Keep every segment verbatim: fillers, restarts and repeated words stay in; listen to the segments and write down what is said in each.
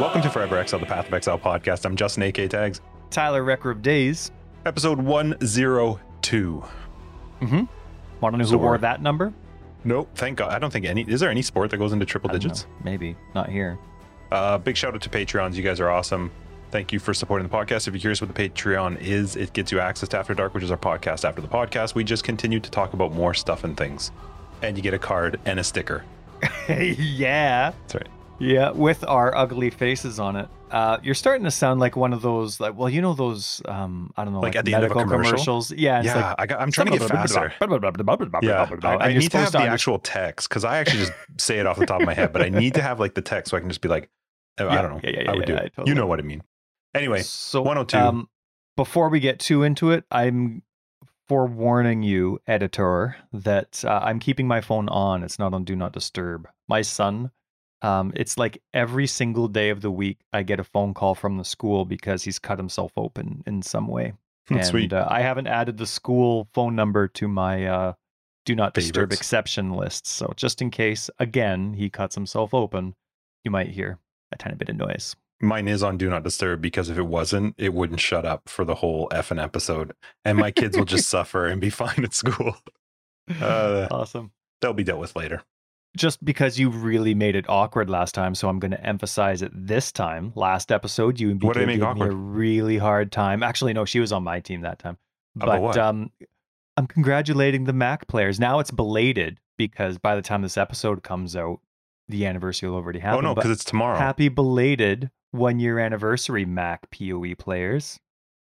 Welcome to Forever Exile, the Path of Exile podcast. I'm Justin A K. Tags. Tyler Recrube Days. Episode one oh two. Mm-hmm. Want to know who wore that number? Nope. Thank God. I don't think any. Is there any sport that goes into triple digits? Maybe. Not here. Uh, big shout out to Patreons. You guys are awesome. Thank you for supporting the podcast. If you're curious what the Patreon is, it gets you access to After Dark, which is our podcast after the podcast. We just continue to talk about more stuff and things. And you get a card and a sticker. Yeah. That's right. Yeah, with our ugly faces on it. Uh, you're starting to sound like one of those, like, well, you know those, um, I don't know, like, like at the medical end of a commercial? commercials. Yeah, it's yeah. Like, I got, I'm trying to get faster. Yeah, I, I need to have the under- actual text because I actually just say it off the top of my head, but I need to have like the text so I can just be like, oh, yeah, I don't know, yeah, yeah, yeah, I would yeah, do yeah, it. Totally. You know what I mean. Anyway, so one oh two. Um, before we get too into it, I'm forewarning you, editor, that uh, I'm keeping my phone on. It's not on Do Not Disturb. My son. Um, it's like every single day of the week I get a phone call from the school because he's cut himself open in some way. And Sweet. Uh, I haven't added the school phone number to my uh, do not Favorites. disturb exception list. So just in case, again, he cuts himself open, you might hear a tiny bit of noise. Mine is on do not disturb because if it wasn't, it wouldn't shut up for the whole effing episode. And my kids will just suffer and be fine at school. Uh, awesome. They'll be dealt with later. Just because you really made it awkward last time, so I'm going to emphasize it this time. Last episode, you and B K gave me a really hard time. Actually, no, she was on my team that time. But um, I'm congratulating the Mac players. Now it's belated because by the time this episode comes out, the anniversary will already happen. Oh, no, because it's tomorrow. Happy belated one-year anniversary, Mac P O E players.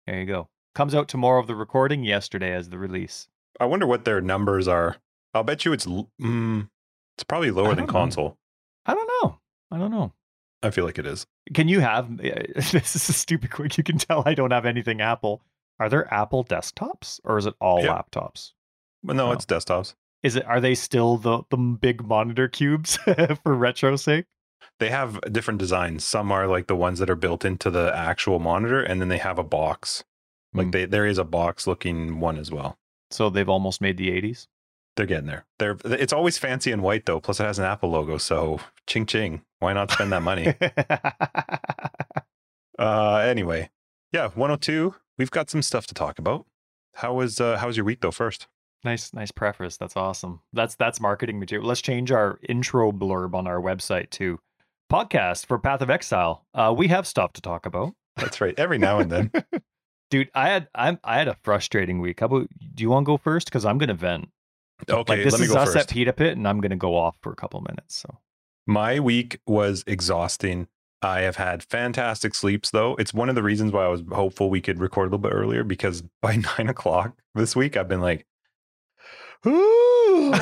There you go. Comes out tomorrow of the recording, yesterday as the release. I wonder what their numbers are. I'll bet you it's... Mm, It's probably lower than console. Know. I don't know. I don't know. I feel like it is. Can you have... This is a stupid quick. You can tell I don't have anything Apple. Are there Apple desktops or is it all yep. laptops? Well, no, it's desktops. Is it? Are they still the, the big monitor cubes for retro sake? They have different designs. Some are like the ones that are built into the actual monitor and then they have a box. Mm. Like they, there is a box looking one as well. So they've almost made the eighties? They're getting there. They're, it's always fancy and white, though. Plus, it has an Apple logo. So, ching, ching. Why not spend that money? uh, anyway, yeah, one oh two. We've got some stuff to talk about. How was uh, how was your week, though, first? Nice, nice preface. That's awesome. That's that's marketing material. Let's change our intro blurb on our website to podcast for Path of Exile. Uh, we have stuff to talk about. That's right. Every now and then. Dude, I had I'm, I had a frustrating week. How about, do you want to go first? Because I'm going to vent. Okay, like, this let me is go us first. At Pita Pit, and I'm going to go off for a couple minutes. So, my week was exhausting. I have had fantastic sleeps, though. It's one of the reasons why I was hopeful we could record a little bit earlier because by nine o'clock this week, I've been like, "Ooh,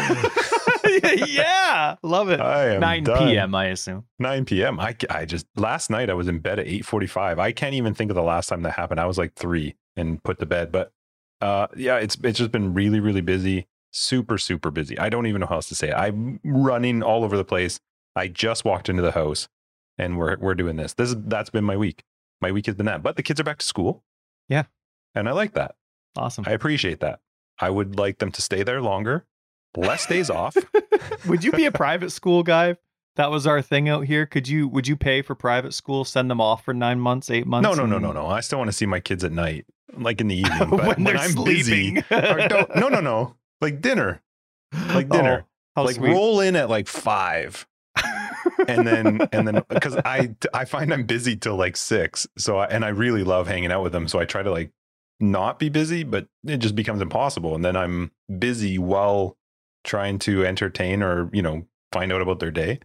yeah, love it." I am nine done. p m. I assume nine p m. I I just last night I was in bed at eight forty-five. I can't even think of the last time that happened. I was like three and put to bed, but uh, yeah, it's it's just been really really busy. Super, super busy. I don't even know how else to say it. I'm running all over the place. I just walked into the house and we're we're doing this. This is that's been my week. My week has been that. But the kids are back to school. Yeah. And I like that. Awesome. I appreciate that. I would like them to stay there longer. Less days off. Would you be a private school guy? That was our thing out here. Could you would you pay for private school, send them off for nine months, eight months? No, no, and... no, no, no. I still want to see my kids at night, like in the evening. But when, when I'm sleeping. busy. Or don't, no, no, no. Like dinner, like dinner, oh, like sweet. Roll in at like five and then and then because I, I find I'm busy till like six. So I, and I really love hanging out with them. So I try to like not be busy, but it just becomes impossible. And then I'm busy while trying to entertain or, you know, find out about their day.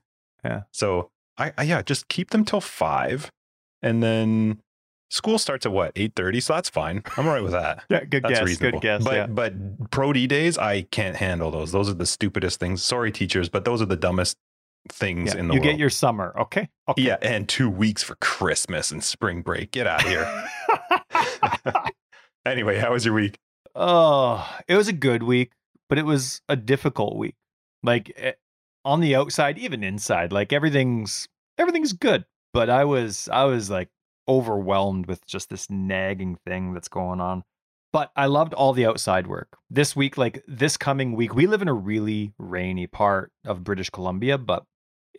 Yeah. So I, I yeah, just keep them till five and then. School starts at what, eight thirty? So that's fine. I'm all right with that. Yeah, good that's guess. Reasonable. Good guess. But, yeah. but Pro D days, I can't handle those. Those are the stupidest things. Sorry, teachers, but those are the dumbest things yeah, in the you world. You get your summer, okay? okay? Yeah, and two weeks for Christmas and spring break. Get out of here. Anyway, how was your week? Oh, it was a good week, but it was a difficult week. Like it, on the outside, even inside, like everything's everything's good. But I was I was like. overwhelmed with just this nagging thing that's going on. But I loved all the outside work. This week, like this coming week, we live in a really rainy part of British Columbia, but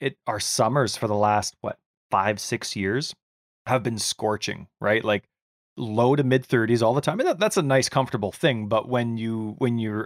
it our summers for the last, what, five, six years have been scorching, right? Like low to mid thirties all the time. And that, that's a nice, comfortable thing. But when you, when you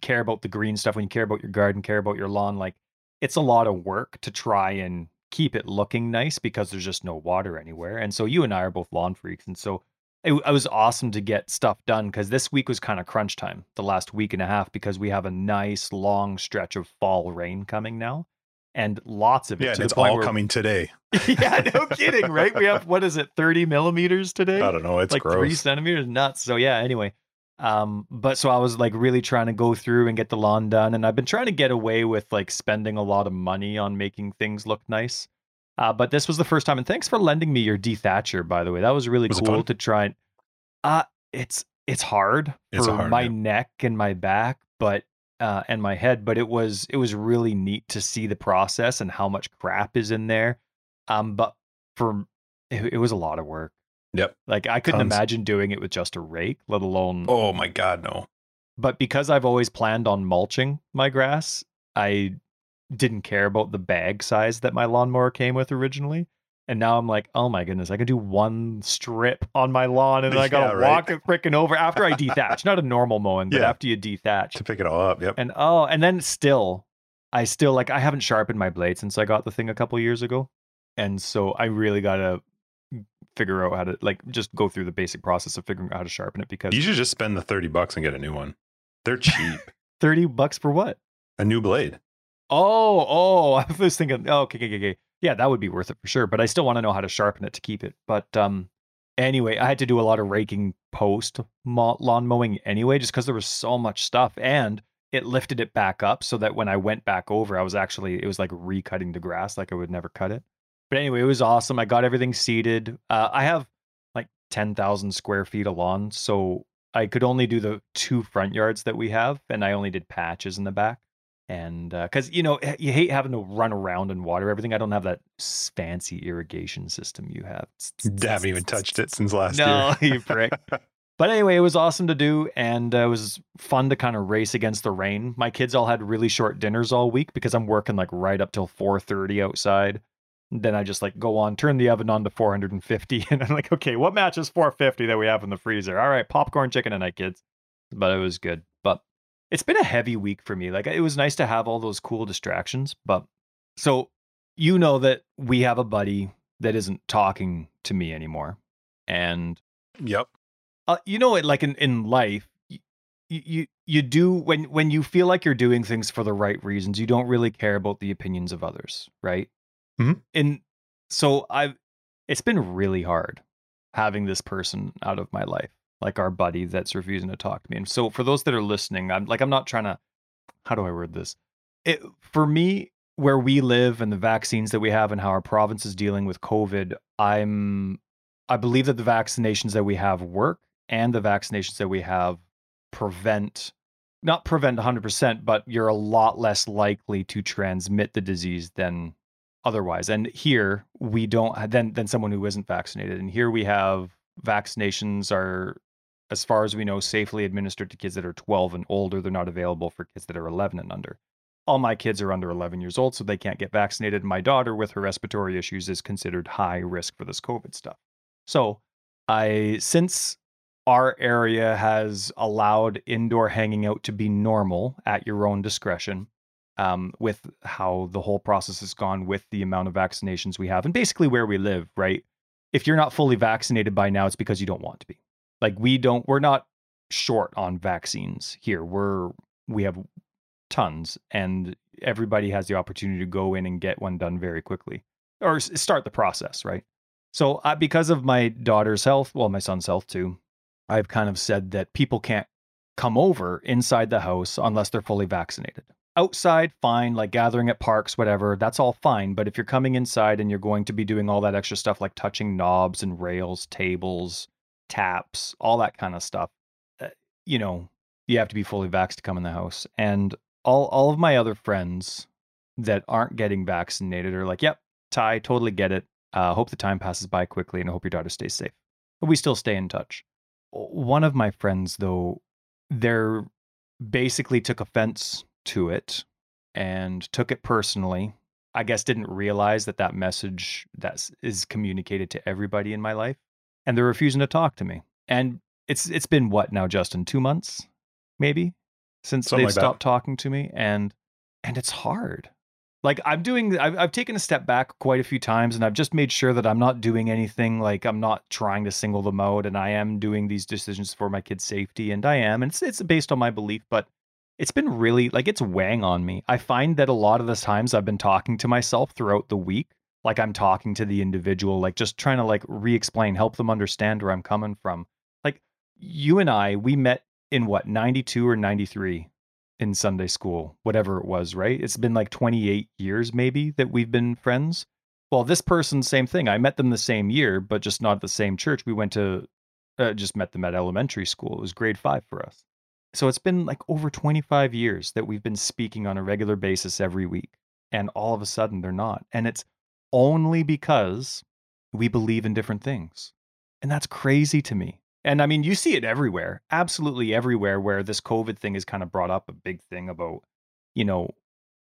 care about the green stuff, when you care about your garden, care about your lawn, like it's a lot of work to try and keep it looking nice because there's just no water anywhere. And so you and I are both lawn freaks. And so it, it was awesome to get stuff done because this week was kind of crunch time, the last week and a half, because we have a nice long stretch of fall rain coming now. And lots of it. Yeah, and it's all coming today. Yeah, no kidding, right? We have, what is it, thirty millimeters today? I don't know. It's like gross. Three centimeters, nuts. So yeah, anyway. Um, but so I was like really trying to go through and get the lawn done. And I've been trying to get away with like spending a lot of money on making things look nice. Uh, but this was the first time. And thanks for lending me your dethatcher, by the way. That was really was cool to try. And, uh, it's, it's hard it's for hard, my yeah. neck and my back, but Uh, and my head, but it was it was really neat to see the process and how much crap is in there. Um, but for it, it was a lot of work. Yep. Like I couldn't Tons. imagine doing it with just a rake, let alone. Oh my God, no! But because I've always planned on mulching my grass, I didn't care about the bag size that my lawnmower came with originally. And now I'm like, oh my goodness, I can do one strip on my lawn and I gotta yeah, right? walk it frickin' over after I dethatch. Not a normal mowing, but yeah. after you dethatch. To pick it all up, yep. And oh, and then still, I still, like, I haven't sharpened my blade since I got the thing a couple years ago. And so I really gotta figure out how to, like, just go through the basic process of figuring out how to sharpen it because... You should just spend the thirty bucks and get a new one. They're cheap. thirty bucks for what? A new blade. Oh, oh, I was thinking, oh, okay, okay, okay. Yeah, that would be worth it for sure. But I still want to know how to sharpen it to keep it. But um, anyway, I had to do a lot of raking post lawn mowing anyway, just because there was so much stuff. And it lifted it back up so that when I went back over, I was actually, it was like recutting the grass like I would never cut it. But anyway, it was awesome. I got everything seeded. Uh, I have like ten thousand square feet of lawn. So I could only do the two front yards that we have. And I only did patches in the back. And because, uh, you know, you hate having to run around and water everything. I don't have that fancy irrigation system you have. Haven't even touched it since last no, year. No, you prick. But anyway, it was awesome to do. And uh, it was fun to kind of race against the rain. My kids all had really short dinners all week because I'm working like right up till four thirty outside. And then I just like go on, turn the oven on to four hundred fifty. And I'm like, okay, what matches four fifty that we have in the freezer? All right, popcorn chicken tonight, kids. But it was good. But it's been a heavy week for me. Like it was nice to have all those cool distractions, but so you know that we have a buddy that isn't talking to me anymore. And yep. Uh, you know it like in, in life, you, you you do when when you feel like you're doing things for the right reasons, you don't really care about the opinions of others, right? Mm-hmm. And so I've it's been really hard having this person out of my life. Like our buddy that's refusing to talk to me. And so for those that are listening, I'm like, I'm not trying to, how do I word this? It, for me, where we live and the vaccines that we have and how our province is dealing with COVID, I'm, I believe that the vaccinations that we have work and the vaccinations that we have prevent, not prevent one hundred percent, but you're a lot less likely to transmit the disease than otherwise. And here we don't, then, than someone who isn't vaccinated. And here we have vaccinations are, as far as we know, safely administered to kids that are twelve and older. They're not available for kids that are eleven and under. All my kids are under eleven years old, so they can't get vaccinated. My daughter with her respiratory issues is considered high risk for this COVID stuff. So I, since our area has allowed indoor hanging out to be normal at your own discretion, um, with how the whole process has gone with the amount of vaccinations we have and basically where we live, right? If you're not fully vaccinated by now, it's because you don't want to be. Like we don't, we're not short on vaccines here. We're, we have tons and everybody has the opportunity to go in and get one done very quickly or start the process. Right. So uh, because of my daughter's health, well, my son's health too, I've kind of said that people can't come over inside the house unless they're fully vaccinated. Outside, fine, like gathering at parks, whatever, that's all fine. But if you're coming inside and you're going to be doing all that extra stuff like touching knobs and rails, tables, taps, all that kind of stuff, uh, you know, you have to be fully vaxxed to come in the house. And all all of my other friends that aren't getting vaccinated are like, yep, Ty, totally get it. Uh, hope the time passes by quickly and I hope your daughter stays safe. But we still stay in touch. One of my friends, though, they're basically took offense to it and took it personally I guess didn't realize that that message that is communicated to everybody in my life, and they're refusing to talk to me. And it's it's been what now, Justin? Two months, maybe, since Something they've like stopped that. talking to me, and and it's hard. Like I'm doing, I've, I've taken a step back quite a few times, and I've just made sure that I'm not doing anything. Like I'm not trying to single them out, and I am doing these decisions for my kids' safety, and I am, and it's it's based on my belief, but. It's been really, like, it's weighing on me. I find that a lot of the times I've been talking to myself throughout the week, like I'm talking to the individual, like just trying to like re-explain, help them understand where I'm coming from. Like you and I, we met in what, ninety-two or ninety-three in Sunday school, whatever it was, right? It's been like twenty-eight years maybe that we've been friends. Well, this person, same thing. I met them the same year, but just not at the same church. We went to, uh, just met them at elementary school. It was grade five for us. So it's been like over twenty-five years that we've been speaking on a regular basis every week. And all of a sudden they're not. And it's only because we believe in different things. And that's crazy to me. And I mean, you see it everywhere, absolutely everywhere, where this COVID thing has kind of brought up a big thing about, you know,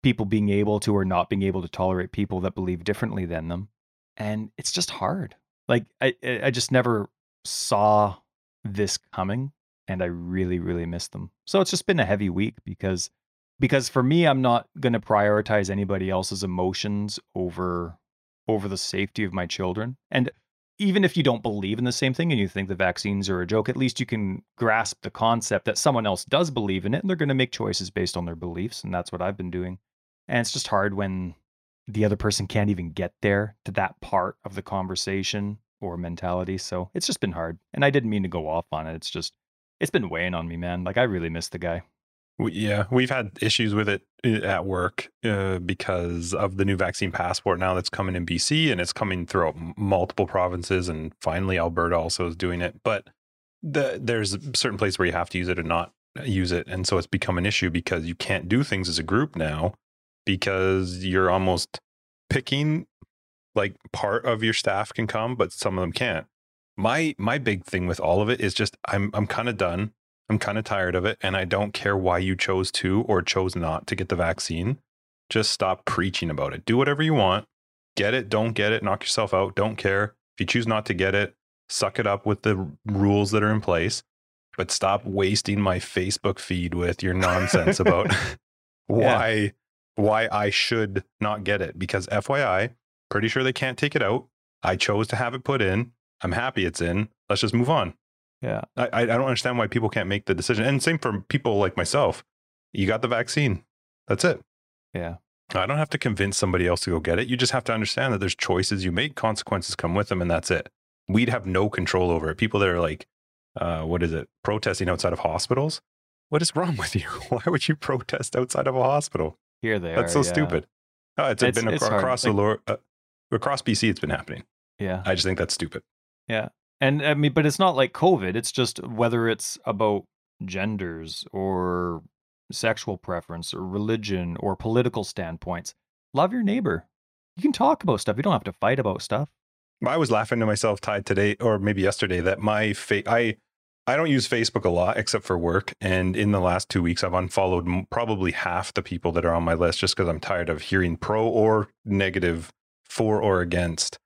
people being able to or not being able to tolerate people that believe differently than them. And it's just hard. Like I, I just never saw this coming. And I really, really miss them. So it's just been a heavy week because because for me, I'm not going to prioritize anybody else's emotions over over the safety of my children. And even if you don't believe in the same thing and you think the vaccines are a joke, at least you can grasp the concept that someone else does believe in it and they're going to make choices based on their beliefs. And that's what I've been doing. And it's just hard when the other person can't even get there to that part of the conversation or mentality. So it's just been hard. And I didn't mean to go off on it. It's just It's been weighing on me, man. Like, I really miss the guy. We, yeah, we've had issues with it at work uh, because of the new vaccine passport now that's coming in B C, and it's coming throughout multiple provinces, and finally Alberta also is doing it. But the, there's a certain place where you have to use it and not use it. And so it's become an issue because you can't do things as a group now because you're almost picking, like, part of your staff can come, but some of them can't. My my big thing with all of it is just I'm I'm kind of done. I'm kind of tired of it. And I don't care why you chose to or chose not to get the vaccine. Just stop preaching about it. Do whatever you want. Get it. Don't get it. Knock yourself out. Don't care. If you choose not to get it, suck it up with the rules that are in place. But stop wasting my Facebook feed with your nonsense about why yeah. why I should not get it. Because F Y I, pretty sure they can't take it out. I chose to have it put in. I'm happy it's in. Let's just move on. Yeah. I, I don't understand why people can't make the decision. And same for people like myself. You got the vaccine. That's it. Yeah. I don't have to convince somebody else to go get it. You just have to understand that there's choices you make, consequences come with them, and that's it. We'd have no control over it. People that are like, uh, what is it? Protesting outside of hospitals. What is wrong with you? Why would you protest outside of a hospital? Here they that's are. That's so yeah. stupid. Oh, it's, it's been it's across, the lower, uh, across B C it's been happening. Yeah. I just think that's stupid. Yeah. And I mean, but it's not like COVID. It's just whether it's about genders or sexual preference or religion or political standpoints. Love your neighbor. You can talk about stuff. You don't have to fight about stuff. I was laughing to myself, Ty, today or maybe yesterday that my fa- I I don't use Facebook a lot except for work. And in the last two weeks, I've unfollowed probably half the people that are on my list just because I'm tired of hearing pro or negative, for or against.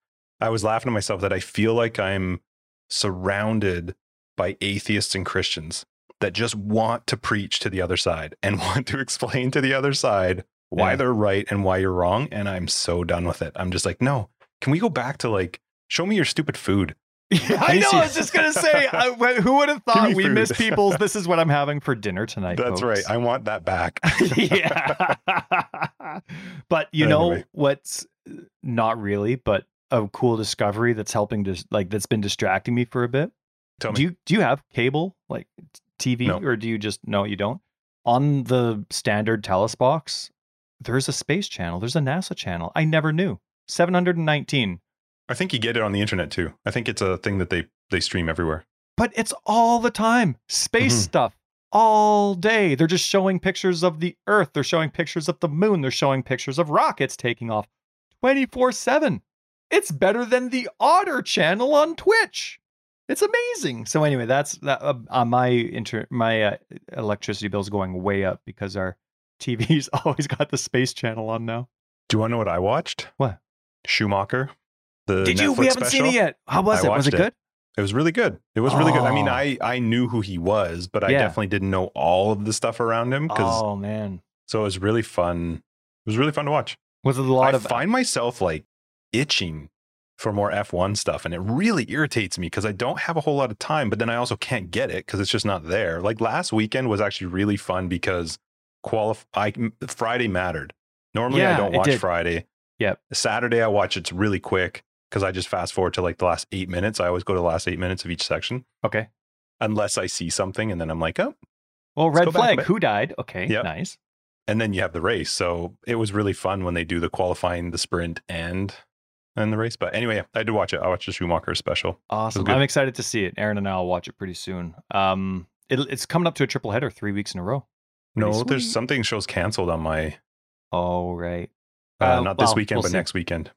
I was laughing at myself that I feel like I'm surrounded by atheists and Christians that just want to preach to the other side and want to explain to the other side why yeah. they're right and why you're wrong. And I'm so done with it. I'm just like, no, can we go back to like, show me your stupid food? Yeah, I know. I was just going to say, I, who would have thought we food. Miss people's? This is what I'm having for dinner tonight. That's folks. Right. I want that back. yeah. But you anyway. know what's not really, but a cool discovery that's helping to like, that's been distracting me for a bit. Tell me. Do you, do you have cable like T V no. or do you just, no, you don't? On the standard Telus box, there's a Space Channel. There's a NASA Channel. I never knew. seven hundred nineteen. I think you get it on the internet too. I think it's a thing that they, they stream everywhere. But it's all the time. Space mm-hmm. stuff all day. They're just showing pictures of the Earth. They're showing pictures of the moon. They're showing pictures of rockets taking off twenty-four seven. It's better than the Otter channel on Twitch. It's amazing. So anyway, that's that, uh, uh, my inter my uh, electricity bill's going way up because our T V's always got the Space Channel on now. Do you want to know what I watched? What? Schumacher. The Did Netflix you? We haven't special. seen it yet. How was I it? Was it good? It. It was really good. It was oh. really good. I mean, I, I knew who he was, but I yeah. definitely didn't know all of the stuff around him. Oh, man. So it was really fun. It was really fun to watch. Was it a lot I of... find myself like itching for more F one stuff, and it really irritates me because I don't have a whole lot of time, but then I also can't get it because it's just not there. Like last weekend was actually really fun because qualif- I, Friday mattered. Normally, yeah, I don't watch Friday. Yep. Saturday, I watch it's really quick, because I just fast forward to like the last eight minutes. I always go to the last eight minutes of each section. Okay. Unless I see something, and then I'm like, oh. Well, red flag, who died? Okay, yep. Nice. And then you have the race. So it was really fun when they do the qualifying, the sprint, and and the race. But anyway, I did watch it. I watched the Schumacher special. Awesome. I'm excited to see it. Aaron and I will watch it pretty soon. Um, it, It's coming up to a triple header three weeks in a row. Pretty no, sweet. There's something shows canceled on my... Oh, right. Uh, uh, not well, this weekend, we'll but see. next weekend.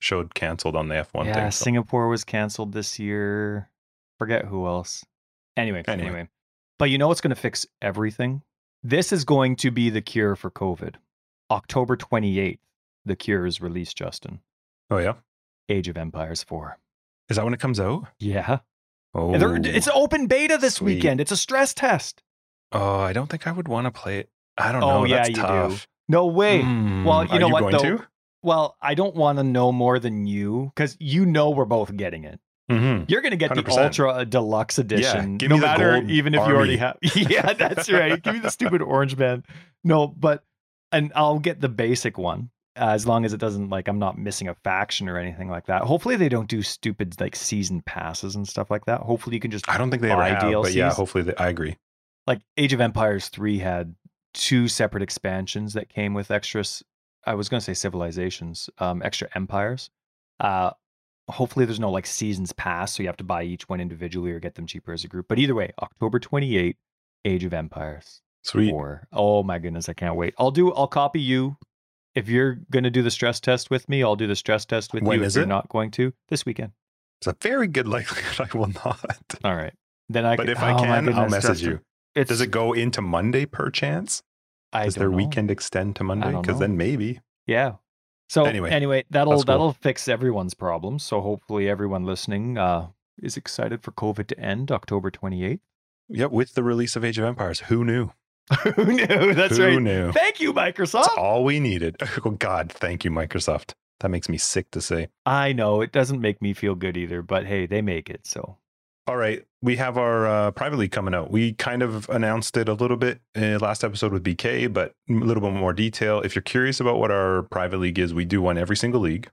Showed canceled on the F one yeah, thing. Yeah, so. Singapore was canceled this year. Forget who else. Anyway, anyway. anyway. But you know what's going to fix everything? This is going to be the cure for COVID. October twenty-eighth, the cure is released, Justin. Oh, yeah? Age of Empires four. Is that when it comes out? Yeah. Oh. It's open beta this Sweet. weekend. It's a stress test. Oh, I don't think I would want to play it. I don't oh, know. Yeah, That's you tough. Do. No way. Mm, well, you know you what, though? To? Well, I don't want to know more than you, because you know we're both getting it. Mm-hmm. You're going to get one hundred percent. The Ultra Deluxe Edition, yeah, no matter, even if army. you already have. Yeah, that's right. Give me the stupid orange band. No, but, and I'll get the basic one, uh, as long as it doesn't, like, I'm not missing a faction or anything like that. Hopefully they don't do stupid, like, season passes and stuff like that. Hopefully you can just I don't think they ever have, D L Cs. But yeah, hopefully, they, I agree. Like, Age of Empires three had two separate expansions that came with extras. I was going to say civilizations, um, extra empires. Uh, hopefully there's no like seasons pass, so you have to buy each one individually or get them cheaper as a group. But either way, October twenty-eighth, Age of Empires. Sweet. Or, oh my goodness, I can't wait. I'll do, I'll copy you. If you're going to do the stress test with me, I'll do the stress test with when you. Is if it? You're not going to, this weekend. It's a very good likelihood I will not. All right. Then I. But can, if I oh can, goodness, I'll message Justin. You. It's, Does it go into Monday perchance? I Does their know. weekend extend to Monday? Because then maybe. Yeah. So anyway, anyway that'll cool. that'll fix everyone's problems. So hopefully everyone listening uh, is excited for COVID to end October twenty-eighth. Yeah, with the release of Age of Empires. Who knew? Who knew? That's Who right. Who knew? Thank you, Microsoft. That's all we needed. Oh, God, thank you, Microsoft. That makes me sick to say. I know. It doesn't make me feel good either, but hey, they make it, so. All right, we have our uh, Private League coming out. We kind of announced it a little bit in the last episode with B K, but a little bit more detail. If you're curious about what our Private League is, we do one every single league,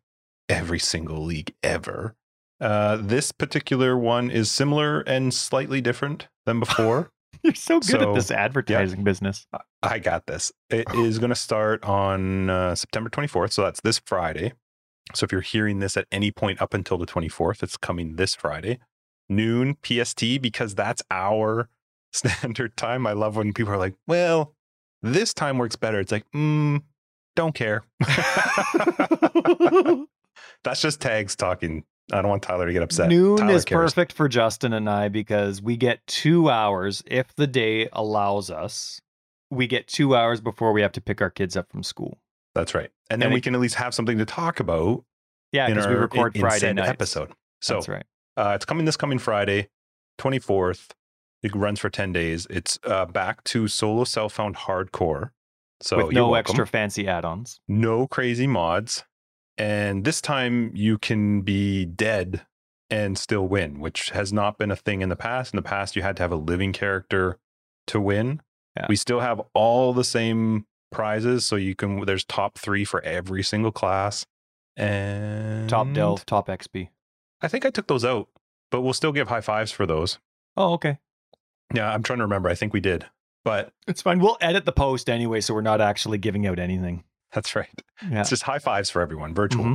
every single league ever. Uh, this particular one is similar and slightly different than before. You're so good so, at this advertising yeah, business. I got this. It is going to start on uh, September twenty-fourth, so that's this Friday. So if you're hearing this at any point up until the twenty-fourth, it's coming this Friday. noon P S T, because that's our standard time. I love when people are like, well, this time works better. It's like, mm, don't care. That's just Tags talking. I don't want Tyler to get upset. Noon Tyler is cares. Perfect for Justin and I, because we get two hours if the day allows us. We get two hours before we have to pick our kids up from school. That's right. And then and we it, can at least have something to talk about. Yeah, because we record in, Friday night episode. So that's right. Uh, it's coming this coming Friday, twenty-fourth. It runs for ten days. It's uh, back to solo self-found hardcore. So with no extra fancy add-ons. No crazy mods. And this time you can be dead and still win, which has not been a thing in the past. In the past, you had to have a living character to win. Yeah. We still have all the same prizes. So you can, there's top three for every single class. And top delve, top X P. I think I took those out, but we'll still give high fives for those. Oh, okay. Yeah, I'm trying to remember. I think we did, but it's fine. We'll edit the post anyway, so we're not actually giving out anything. That's right. Yeah. It's just high fives for everyone, virtual. Mm-hmm.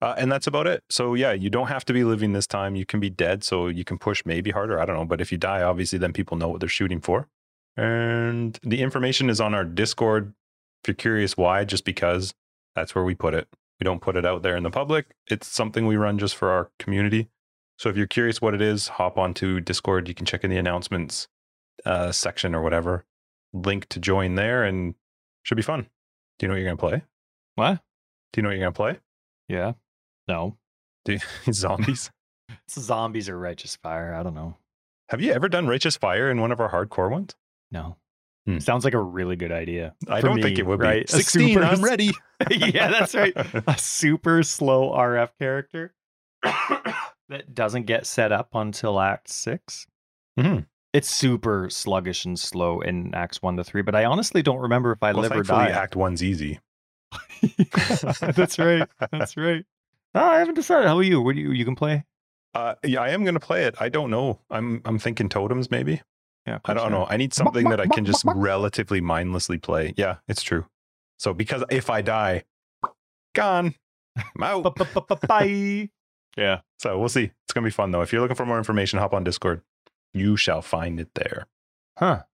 Uh, and that's about it. So yeah, you don't have to be living this time. You can be dead, so you can push maybe harder. I don't know. But if you die, obviously, then people know what they're shooting for. And the information is on our Discord. If you're curious why, just because that's where we put it. We don't put it out there in the public. It's something we run just for our community. So if you're curious what it is, hop onto Discord. You can check in the announcements uh, section or whatever. Link to join there, and should be fun. Do you know what you're going to play? What? Do you know what you're going to play? Yeah. No. Do you, zombies? Zombies or Righteous Fire. I don't know. Have you ever done Righteous Fire in one of our hardcore ones? No. Hmm. Sounds like a really good idea. I don't me, think it would right? be. sixteen, super, I'm ready. Yeah, that's right. A super slow R F character that doesn't get set up until Act six. Mm-hmm. It's super sluggish and slow in Acts one to three, but I honestly don't remember if I well, live or die. Act one's easy. That's right. That's right. No, I haven't decided. How are you? What do you, you can play? Uh, yeah, I am going to play it. I don't know. I'm I'm thinking totems, maybe. Yeah, I don't know. I need something that I can just relatively mindlessly play. Yeah, it's true. So because if I die, gone. I'm out. Bye. Yeah. So we'll see. It's going to be fun, though. If you're looking for more information, hop on Discord. You shall find it there. Huh.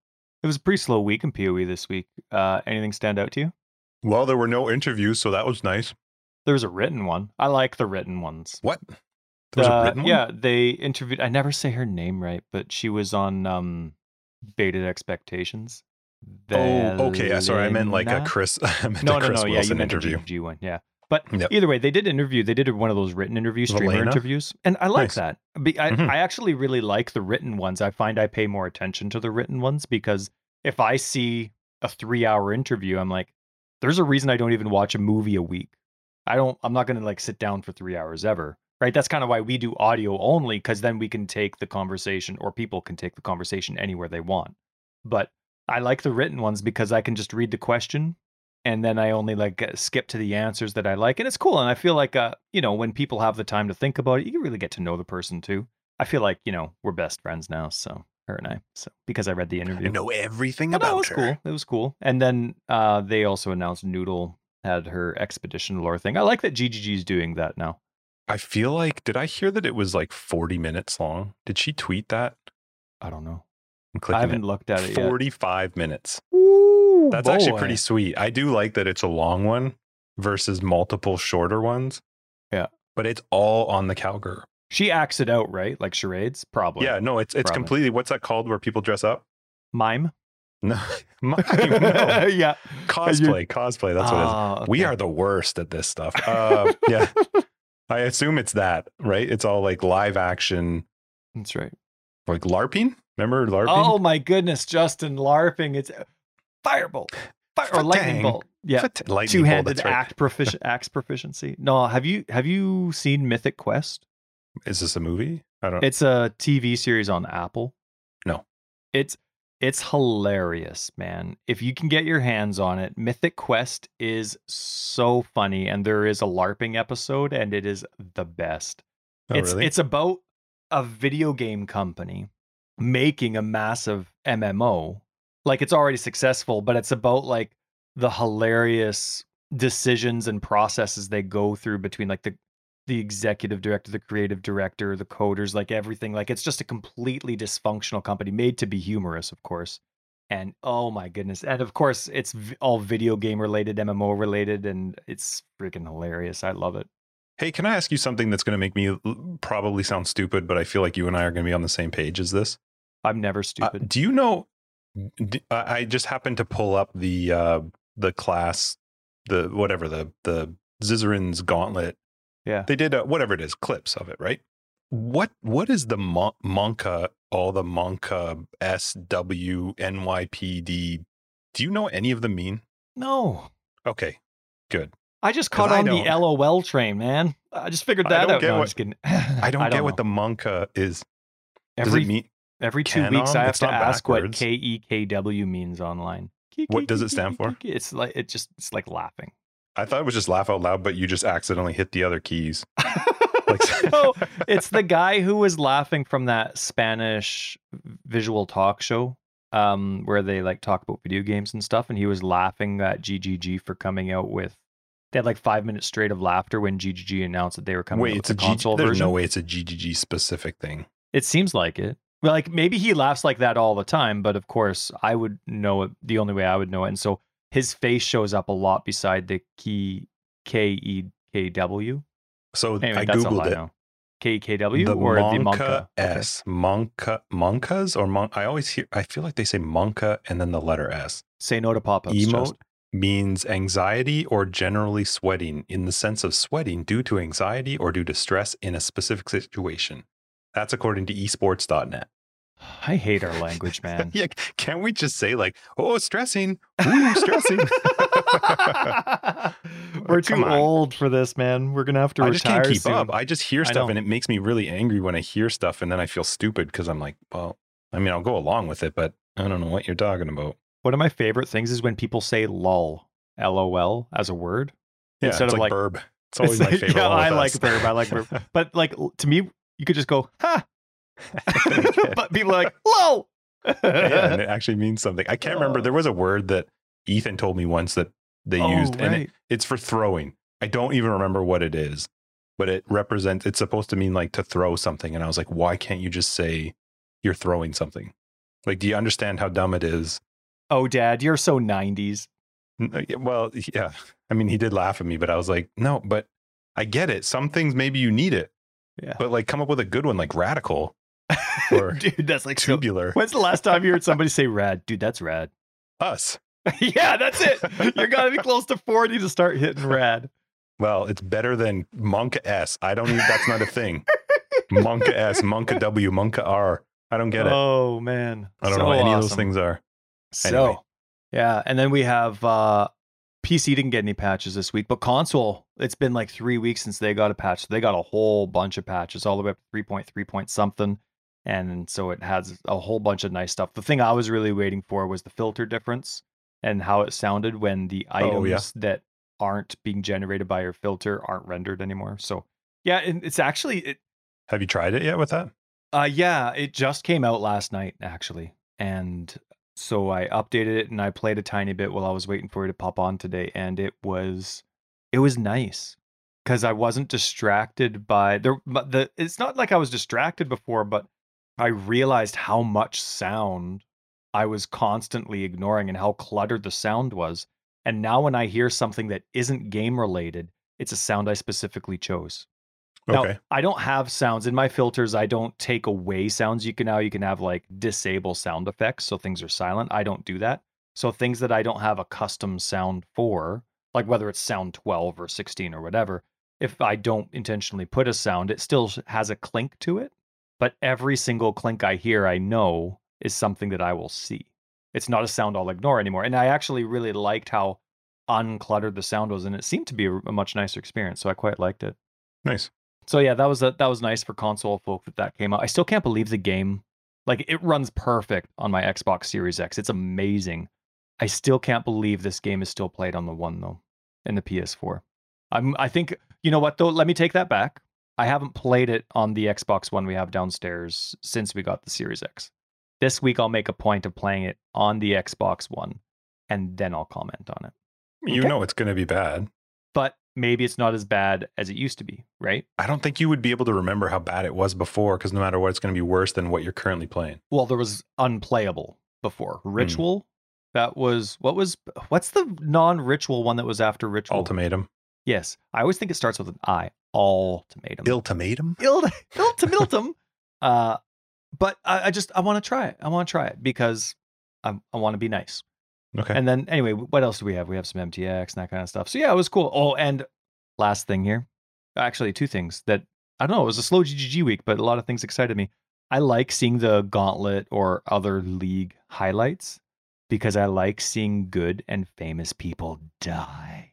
It was a pretty slow week in P O E this week. Uh, anything stand out to you? Well, there were no interviews, so that was nice. There was a written one. I like the written ones. What? There was uh, a written one? Yeah, they interviewed... I never say her name right, but she was on... um. Baited Expectations. The oh, okay. Yeah, sorry, I meant like a Chris. I meant no, a no, Chris no. Yeah, Wilson you meant interview. G G one. Yeah, but yep. Either way, they did interview. They did one of those written interviews, streamer Elena? interviews, and I like nice. that. Be, I, mm-hmm. I actually really like the written ones. I find I pay more attention to the written ones because if I see a three-hour interview, I'm like, there's a reason I don't even watch a movie a week. I don't. I'm not going to like sit down for three hours ever. Right, that's kind of why we do audio only, because then we can take the conversation, or people can take the conversation anywhere they want. But I like the written ones because I can just read the question, and then I only like skip to the answers that I like, and it's cool. And I feel like, uh, you know, when people have the time to think about it, you can really get to know the person too. I feel like, you know, we're best friends now, so her and I, so because I read the interview, I know everything about her. It was cool. It was cool. And then uh, they also announced Noodle had her Expedition lore thing. I like that G G G's doing that now. I feel like, did I hear that it was like forty minutes long? Did she tweet that? I don't know. I haven't it. looked at it forty-five yet. forty-five minutes. Ooh, That's boy. actually pretty sweet. I do like that it's a long one versus multiple shorter ones. Yeah. But it's all on the cowgirl. She acts it out, right? Like charades? Probably. Yeah, no, it's it's Probably. completely, what's that called where people dress up? Mime? No. Mime, no. Yeah. Cosplay. Cosplay. That's what oh, it is. Okay. We are the worst at this stuff. Uh, yeah. I assume it's that, right? It's all like live action. That's right. Like LARPing? Remember LARPing? Oh my goodness, Justin, LARPing. It's Fireball. Fire, or lightning bolt. Yeah. Two-handed act profici- axe proficiency. No, have you have you seen Mythic Quest? Is this a movie? I don't know. It's a T V series on Apple. No. It's it's hilarious, man. If you can get your hands on it, Mythic Quest is so funny, and there is a LARPing episode, and it is the best. Oh, it's really? It's about a video game company making a massive M M O. Like, it's already successful, but it's about like the hilarious decisions and processes they go through between like the the executive director, the creative director, the coders, like everything. Like, it's just a completely dysfunctional company made to be humorous, of course. And oh my goodness. And of course, it's all video game related, M M O related, and it's freaking hilarious. I love it. Hey, can I ask you something that's going to make me probably sound stupid, but I feel like you and I are going to be on the same page as this? I'm never stupid. Uh, do you know, d- I just happened to pull up the, uh, the class, the, whatever, the, the Zizarin's Gauntlet. Yeah, they did uh, whatever it is, clips of it, right? What what is the mon- Monka, all the Monka, S W N Y P D? Do you know what any of them mean? No. Okay, good. I just caught on the LOL train, man. I just figured that I don't out. Get no, what, I'm just kidding. I don't I don't get know. what the Monka is. Every, does it mean, every two canon? weeks I have it's to ask backwards. what K E K W means online. What does it stand for? It's like it just it's like laughing. I thought it was just laugh out loud, but you just accidentally hit the other keys. Like, so it's the guy who was laughing from that Spanish visual talk show um, where they like talk about video games and stuff. And he was laughing at G G G for coming out with, they had like five minutes straight of laughter when G G G announced that they were coming Wait, out it's with a G- console there's version. There's no way it's a G G G specific thing. It seems like it. Well, like maybe he laughs like that all the time, but of course I would know it. The only way I would know it. And so his face shows up a lot beside the key K E K W. So anyway, I Googled it. I K E K W the or Monka the Monka? S. Okay. Monka, Monkas or Monka? I always hear, I feel like they say Monka and then the letter S. Say no to pop-ups. Emote, means anxiety or generally sweating, in the sense of sweating due to anxiety or due to stress in a specific situation. That's according to esports dot net. I hate our language, man. Yeah, can't we just say like, oh, stressing, ooh, stressing. We're too old for this, man. We're going to have to retire. I just can't keep soon. up. I just hear stuff and it makes me really angry when I hear stuff, and then I feel stupid because I'm like, well, I mean, I'll go along with it, but I don't know what you're talking about. One of my favorite things is when people say lol, L O L as a word. Yeah, instead it's of like, like burb. It's always it's my like, favorite. Yeah, I like us. burb. I like burb. But like, to me, you could just go, ha. But people are like, lol. Yeah, and it actually means something. I can't remember. There was a word that Ethan told me once that they oh, used, right. and it, it's for throwing. I don't even remember what it is, but it represents, it's supposed to mean like to throw something. And I was like, why can't you just say you're throwing something? Like, do you understand how dumb it is? Oh, Dad, you're so nineties. Well, yeah. I mean, he did laugh at me, but I was like, no, but I get it. Some things, maybe you need it. Yeah. But like, come up with a good one, like radical. Or dude, that's like tubular. So, when's the last time you heard somebody say rad? Dude, that's rad. Us. Yeah, that's it. You're gotta be close to forty to start hitting rad. Well, it's better than monk S. I don't even, that's not a thing. Monk S, monk W, monk R. I don't get it. Oh man. I don't so know what awesome. any of those things are. So anyway. Yeah, and then we have uh P C didn't get any patches this week, but console, it's been like three weeks since they got a patch. They got a whole bunch of patches all the way up to three point three point something. And so it has a whole bunch of nice stuff. The thing I was really waiting for was the filter difference and how it sounded when the items oh, yeah. that aren't being generated by your filter aren't rendered anymore. So yeah, and it's actually it, have you tried it yet with that? Uh yeah, it just came out last night actually. And so I updated it and I played a tiny bit while I was waiting for it to pop on today. And it was, it was nice because I wasn't distracted by the, but the, it's not like I was distracted before, but I realized how much sound I was constantly ignoring and how cluttered the sound was. And now when I hear something that isn't game related, it's a sound I specifically chose. Okay. Now, I don't have sounds in my filters. I don't take away sounds. You can now you can have like disable sound effects, so things are silent. I don't do that. So things that I don't have a custom sound for, like whether it's sound twelve or sixteen or whatever, if I don't intentionally put a sound, it still has a clink to it. But every single clink I hear, I know is something that I will see. It's not a sound I'll ignore anymore. And I actually really liked how uncluttered the sound was, and it seemed to be a much nicer experience. So I quite liked it. Nice. So yeah, that was a, that was nice for console folk that that came out. I still can't believe the game, like it runs perfect on my Xbox Series X. It's amazing. I still can't believe this game is still played on the one though, and the P S four. I'm I think you know what though. Let me take that back. I haven't played it on the Xbox One we have downstairs since we got the Series X. This week I'll make a point of playing it on the Xbox One, and then I'll comment on it. You okay? know it's going to be bad, but. Maybe it's not as bad as it used to be, right? I don't think you would be able to remember how bad it was before, because no matter what, it's going to be worse than what you're currently playing. Well, there was unplayable before. Ritual, mm. that was, what was, what's the non-ritual one that was after Ritual? Ultimatum. Yes. I always think it starts with an I. Ultimatum. Ultimatum? Ultimatum. uh, but I, I just, I want to try it. I want to try it because I, I want to be nice. Okay. And then, anyway, what else do we have? We have some M T X and that kind of stuff. So, yeah, it was cool. Oh, and last thing here. Actually, two things that, I don't know, it was a slow G G G week, but a lot of things excited me. I like seeing the Gauntlet or other league highlights because I like seeing good and famous people die.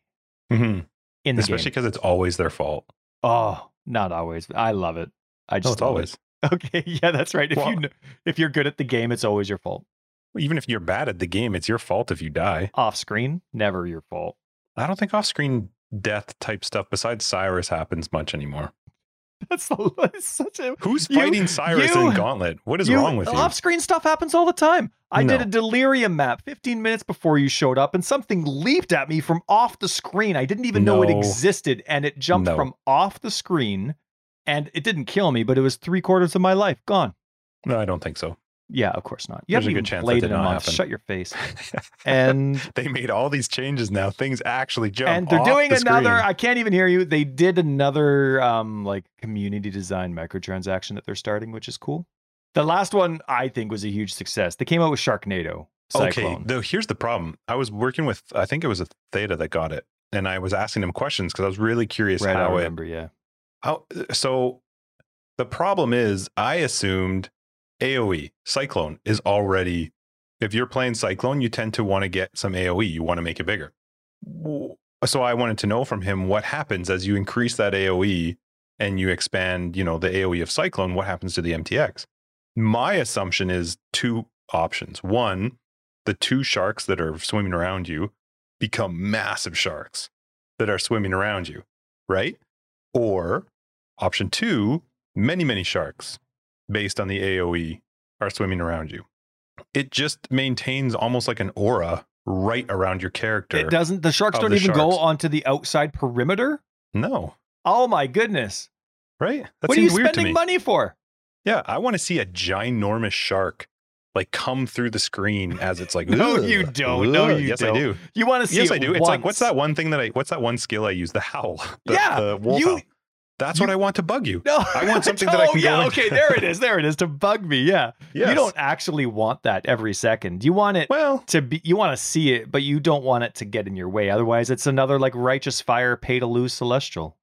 Mm-hmm. In the Especially because it's always their fault. Oh, not always. I love it. I just no, it's always. It. Okay, yeah, that's right. If, well, you, if you're good at the game, it's always your fault. Even if you're bad at the game, it's your fault if you die. Off screen, never your fault. I don't think off screen death type stuff besides Cyrus happens much anymore. That's, that's such a who's you, fighting Cyrus you, in Gauntlet? What is you, wrong with you? Off screen stuff happens all the time. I no. did a Delirium map fifteen minutes before you showed up, and something leaped at me from off the screen. I didn't even no. know it existed, and it jumped no. from off the screen, and it didn't kill me, but it was three quarters of my life gone. No, I don't think so. Yeah, of course not. You There's haven't a even played in a month. Happen. Shut your face. And they made all these changes now. Things actually jump. And they're off doing the another. Screen. I can't even hear you. They did another um, like community design microtransaction that they're starting, which is cool. The last one I think was a huge success. They came out with Sharknado, Cyclone. Okay, though here's the problem. I was working with, I think it was a Theta that got it, and I was asking him questions because I was really curious right, how I remember, it, yeah. How, so the problem is I assumed A O E, Cyclone, is already, if you're playing Cyclone, you tend to want to get some A O E. You want to make it bigger. So I wanted to know from him what happens as you increase that A O E and you expand, you know, the A O E of Cyclone, what happens to the M T X? My assumption is two options. One, the two sharks that are swimming around you become massive sharks that are swimming around you, right? Or option two, many, many sharks based on the A O E are swimming around you. It just maintains almost like an aura right around your character. It doesn't, the sharks don't even go onto the outside perimeter? No. Oh my goodness. Right? That seems weird to me. What are you spending money for? Yeah, I want to see a ginormous shark like come through the screen as it's like, no, you don't. No, you yes, don't. Yes, I do. You want to see yes, it I do. Once. It's like, what's that one thing that I, what's that one skill I use? The howl. The, yeah. The wolf you, howl. That's you, what I want to bug you. No, I want something no, that I can yeah, go okay, there it is. There it is to bug me. Yeah. Yes. You don't actually want that every second. You want it well, to be, you want to see it, but you don't want it to get in your way. Otherwise it's another like Righteous Fire, pay to lose Celestial.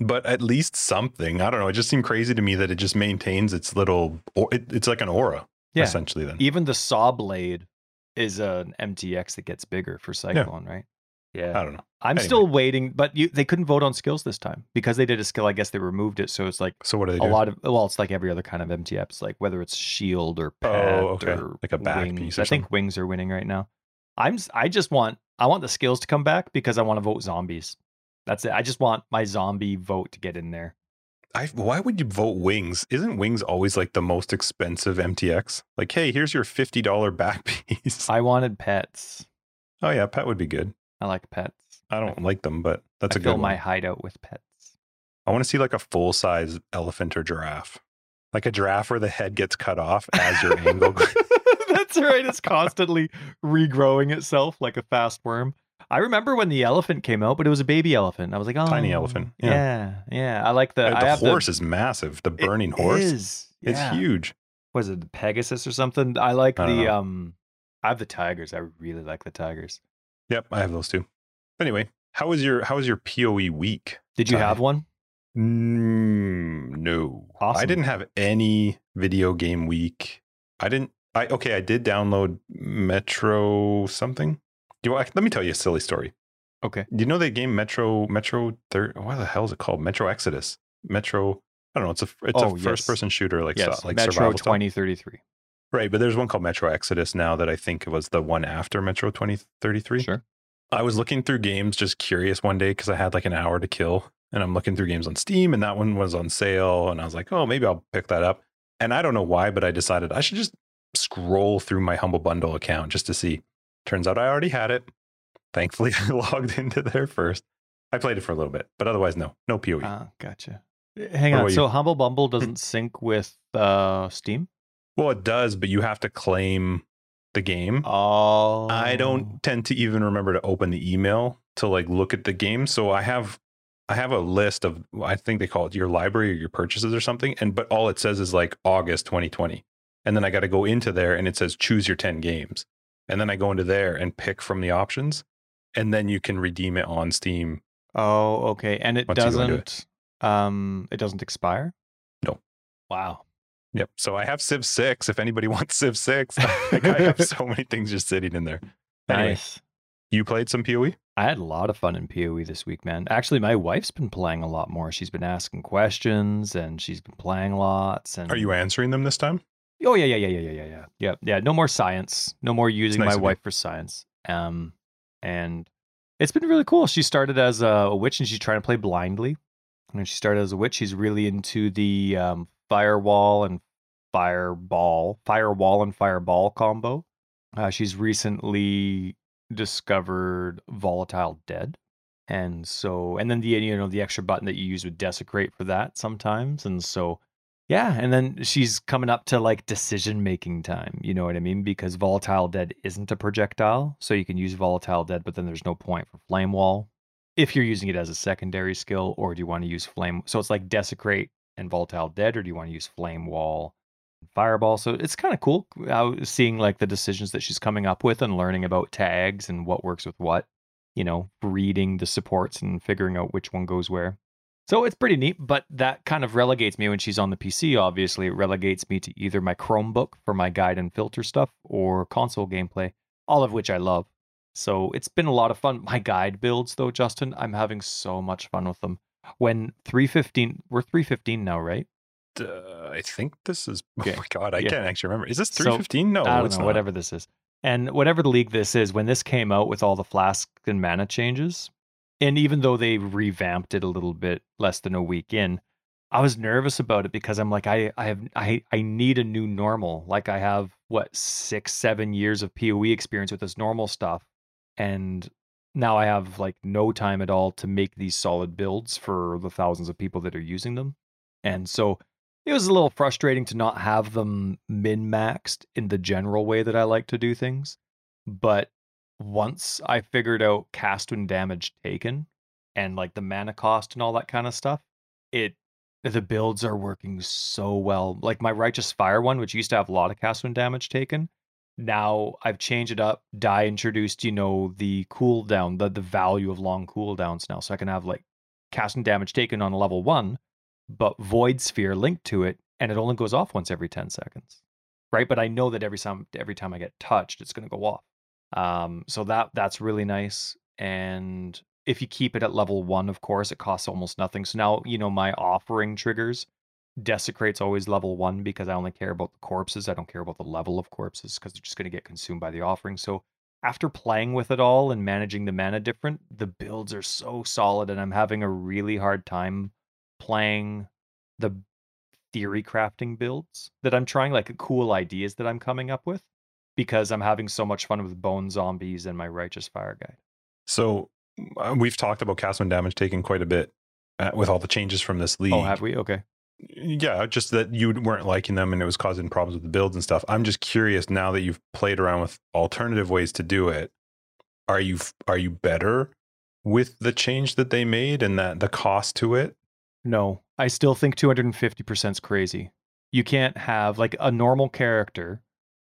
But at least something, I don't know. It just seemed crazy to me that it just maintains its little, or it, it's like an aura. Yeah. Essentially then. Even the saw blade is an M T X that gets bigger for Cyclone, yeah. right? Yeah. I don't know. I'm anyway. still waiting, but you, they couldn't vote on skills this time because they did a skill. I guess they removed it. So it's like, so what are they a doing? lot of, well, it's like every other kind of M T X, it's like whether it's shield or pet oh, okay. or like a back wings. piece. Or I something. think wings are winning right now. I'm, I just want, I want the skills to come back because I want to vote zombies. That's it. I just want my zombie vote to get in there. I, why would you vote wings? Isn't wings always like the most expensive M T X? Like, hey, here's your fifty dollar back piece. I wanted pets. Oh yeah, pet would be good. I like pets. I don't I, like them, but that's I a good one. I fill my hideout with pets. I want to see like a full-size elephant or giraffe. Like a giraffe where the head gets cut off as your angle goes. That's right. It's constantly regrowing itself like a fast worm. I remember when the elephant came out, but it was a baby elephant. I was like, oh. Tiny elephant. Yeah. Yeah. yeah. I like the... I, the I horse the, is massive. The burning it horse. It is. It's yeah. huge. Was it the Pegasus or something? I like I the... Know. um. I have the tigers. I really like the tigers. Yep. I have those too. Anyway, how was your, how was your P O E week? Did you uh, have one? Mm, no. Awesome. I didn't have any video game week. I didn't... I Okay, I did download Metro something. Do you, let me tell you a silly story. Okay. Do you know the game Metro, Metro, thir, what the hell is it called? Metro Exodus. Metro, I don't know. It's a, it's oh, a first yes. person shooter like, yes. so, like Metro survival twenty thirty-three. Stuff. Right. But there's one called Metro Exodus now that I think was the one after Metro twenty thirty-three. Sure. I was looking through games just curious one day because I had like an hour to kill and I'm looking through games on Steam and that one was on sale. And I was like, oh, maybe I'll pick that up. And I don't know why, but I decided I should just scroll through my Humble Bundle account just to see. Turns out I already had it. Thankfully, I logged into there first. I played it for a little bit, but otherwise, no. No P O E. Ah, gotcha. Hang on. So Humble Bundle doesn't sync with uh, Steam? Well, it does, but you have to claim the game. Oh. I don't tend to even remember to open the email to like look at the game. So I have I have a list of, I think they call it your library or your purchases or something. And but all it says is like August twenty twenty. And then I got to go into there and it says choose your ten games. And then I go into there and pick from the options, and then you can redeem it on Steam. Oh, okay. And it doesn't, it. um, it doesn't expire. No. Wow. Yep. So I have Civ six. If anybody wants Civ six, like I have so many things just sitting in there. Anyway, nice. You played some P O E? I had a lot of fun in P O E this week, man. Actually, my wife's been playing a lot more. She's been asking questions, and she's been playing lots. And are you answering them this time? Oh yeah, yeah, yeah, yeah, yeah, yeah, yeah, yeah. No more science. No more using nice my wife for science. Um, and it's been really cool. She started as a, a witch, and she's trying to play blindly. And when she started as a witch, she's really into the um, firewall and fireball, firewall and fireball combo. Uh, she's recently discovered Volatile Dead, and so and then the you know the extra button that you use with Desecrate for that sometimes, and so. Yeah, and then she's coming up to like decision-making time, you know what I mean? Because Volatile Dead isn't a projectile, so you can use Volatile Dead, but then there's no point for Flame Wall if you're using it as a secondary skill, or do you want to use Flame? So it's like Desecrate and Volatile Dead, or do you want to use Flame Wall, Fireball. So it's kind of cool seeing like the decisions that she's coming up with and learning about tags and what works with what, you know, reading the supports and figuring out which one goes where. So it's pretty neat, but that kind of relegates me when she's on the P C, obviously. It relegates me to either my Chromebook for my guide and filter stuff or console gameplay, all of which I love. So it's been a lot of fun. My guide builds, though, Justin, I'm having so much fun with them. When three fifteen, we're three fifteen now, right? Uh, I think this is, okay. Oh my God, I yeah. can't actually remember. Is this three fifteen? So, no, I don't it's know, not. Whatever this is. And whatever the league this is, when this came out with all the flask and mana changes, and even though they revamped it a little bit less than a week in, I was nervous about it because I'm like, I, I have, I, I need a new normal. Like I have what six, seven years of P O E experience with this normal stuff, and now I have like no time at all to make these solid builds for the thousands of people that are using them, and so it was a little frustrating to not have them min-maxed in the general way that I like to do things, but once I figured out cast and damage taken and like the mana cost and all that kind of stuff, it the builds are working so well. Like my Righteous Fire one, which used to have a lot of cast and damage taken, now I've changed it up. Die introduced, you know, the cooldown, the, the value of long cooldowns now. So I can have like cast and damage taken on level one, but Void Sphere linked to it, and it only goes off once every ten seconds. Right? But I know that every time every time I get touched, it's gonna go off. Um, so that that's really nice. And if you keep it at level one, of course, it costs almost nothing. So now, you know, my offering triggers. Desecrate's always level one because I only care about the corpses. I don't care about the level of corpses because they're just going to get consumed by the offering. So after playing with it all and managing the mana different, the builds are so solid, and I'm having a really hard time playing the theory crafting builds that I'm trying, like cool ideas that I'm coming up with, because I'm having so much fun with Bone Zombies and my Righteous Fire guide. So uh, we've talked about cast and damage taken quite a bit uh, with all the changes from this league. Oh, have we? Okay. Yeah, just that you weren't liking them and it was causing problems with the builds and stuff. I'm just curious, now that you've played around with alternative ways to do it, are you are you better with the change that they made and that the cost to it? No, I still think two hundred fifty percent is crazy. You can't have like a normal character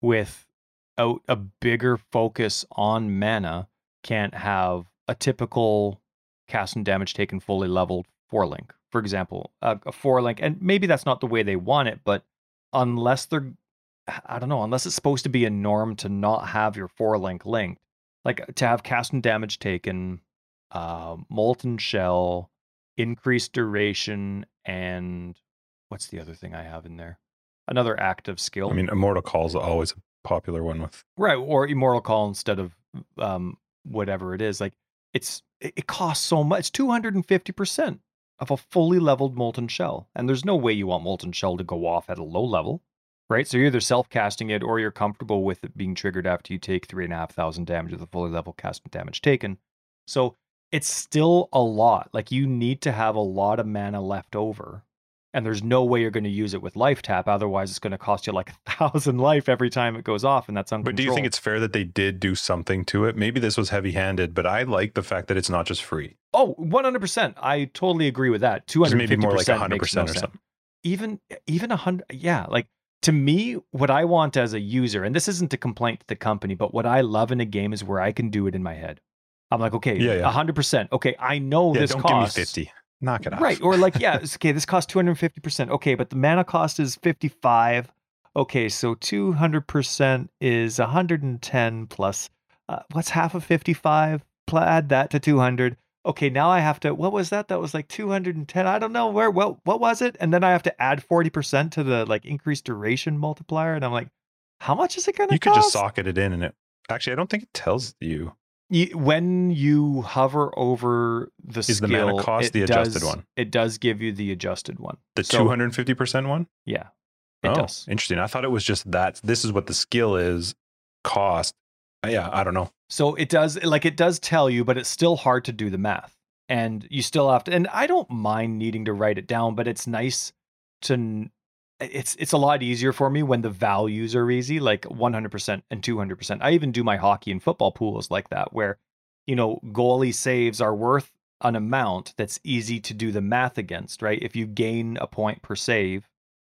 with out a bigger focus on mana can't have a typical cast and damage taken fully leveled four link, for example, a, a four link. And maybe that's not the way they want it, but unless they're, I don't know, unless it's supposed to be a norm to not have your four link linked, like to have cast and damage taken, uh, Molten Shell, increased duration, and what's the other thing I have in there? Another active skill. I mean, Immortal Call is always popular one with, right? Or Immortal Call instead of um whatever it is. Like it's it costs so much. Two hundred fifty percent of a fully leveled Molten Shell, and there's no way you want Molten Shell to go off at a low level, right? So you're either self-casting it or you're comfortable with it being triggered after you take three and a half thousand damage with a fully level cast and damage taken. So it's still a lot. Like you need to have a lot of mana left over, and there's no way you're going to use it with life tap. Otherwise, it's going to cost you like a thousand life every time it goes off, and that's uncontrolled. But do you think it's fair that they did do something to it? Maybe this was heavy-handed, but I like the fact that it's not just free. Oh, one hundred percent. I totally agree with that. two hundred fifty percent, maybe more like one hundred percent or something. Even, even one hundred, yeah. Like, to me, what I want as a user, and this isn't a complaint to the company, but what I love in a game is where I can do it in my head. I'm like, okay, yeah, yeah. one hundred percent. Okay, I know yeah, this don't costs... give me fifty. Knock it off. Right. Or like, yeah, it's, okay, this costs two hundred fifty percent. Okay, but the mana cost is fifty-five. Okay, so two hundred percent is one hundred ten plus, uh, what's half of fifty-five? Add that to two hundred. Okay, now I have to, what was that? That was like two hundred ten. I don't know where, what, what was it? And then I have to add forty percent to the like increased duration multiplier. And I'm like, how much is it going to cost? You could just socket it in and it, actually, I don't think it tells you. When you hover over the is skill, the mana cost the adjusted does, one? It does give you the adjusted one. The so, two hundred fifty percent one? Yeah, it oh, does. Interesting. I thought it was just that. This is what the skill is, cost. Yeah, I don't know. So it does, like it does tell you, but it's still hard to do the math. And you still have to, and I don't mind needing to write it down, but it's nice to, it's, it's a lot easier for me when the values are easy, like one hundred percent and two hundred percent. I even do my hockey and football pools like that, where, you know, goalie saves are worth an amount that's easy to do the math against, right? If you gain a point per save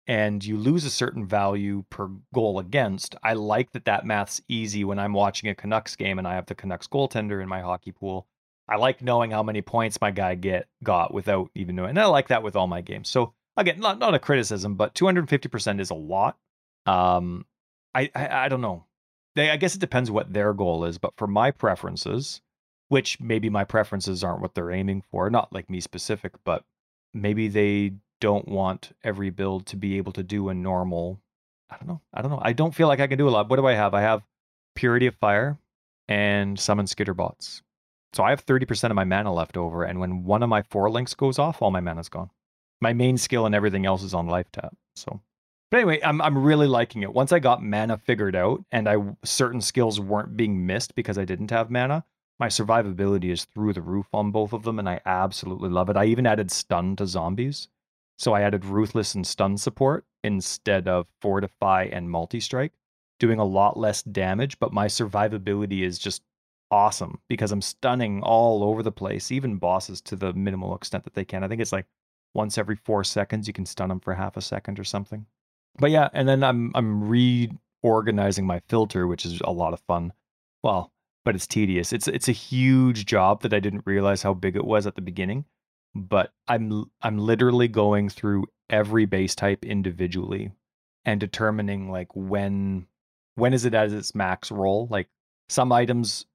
and you lose a certain value per goal against. I like that that math's easy when I'm watching a Canucks game and I have the Canucks goaltender in my hockey pool. I like knowing how many points my guy get got without even knowing. And I like that with all my games. So again, not, not a criticism, but two hundred fifty percent is a lot. Um, I, I, I don't know. They, I guess it depends what their goal is, but for my preferences, which maybe my preferences aren't what they're aiming for, not like me specific, but maybe they don't want every build to be able to do a normal, I don't know. I don't know. I don't feel like I can do a lot. What do I have? I have Purity of Fire and Summon Skitterbots. So I have thirty percent of my mana left over, and when one of my four links goes off, all my mana's gone. My main skill and everything else is on life tap. So, but anyway, I'm I'm really liking it. Once I got mana figured out, and I certain skills weren't being missed because I didn't have mana, my survivability is through the roof on both of them, and I absolutely love it. I even added stun to zombies. So I added Ruthless and stun support instead of Fortify and Multi-Strike, doing a lot less damage, but my survivability is just awesome because I'm stunning all over the place, even bosses to the minimal extent that they can. I think it's like once every four seconds you can stun them for half a second or something. But yeah, and then I'm I'm reorganizing my filter, which is a lot of fun. Well, but it's tedious. It's it's a huge job that I didn't realize how big it was at the beginning. But I'm I'm literally going through every base type individually and determining like when when is it at its max roll. Like some items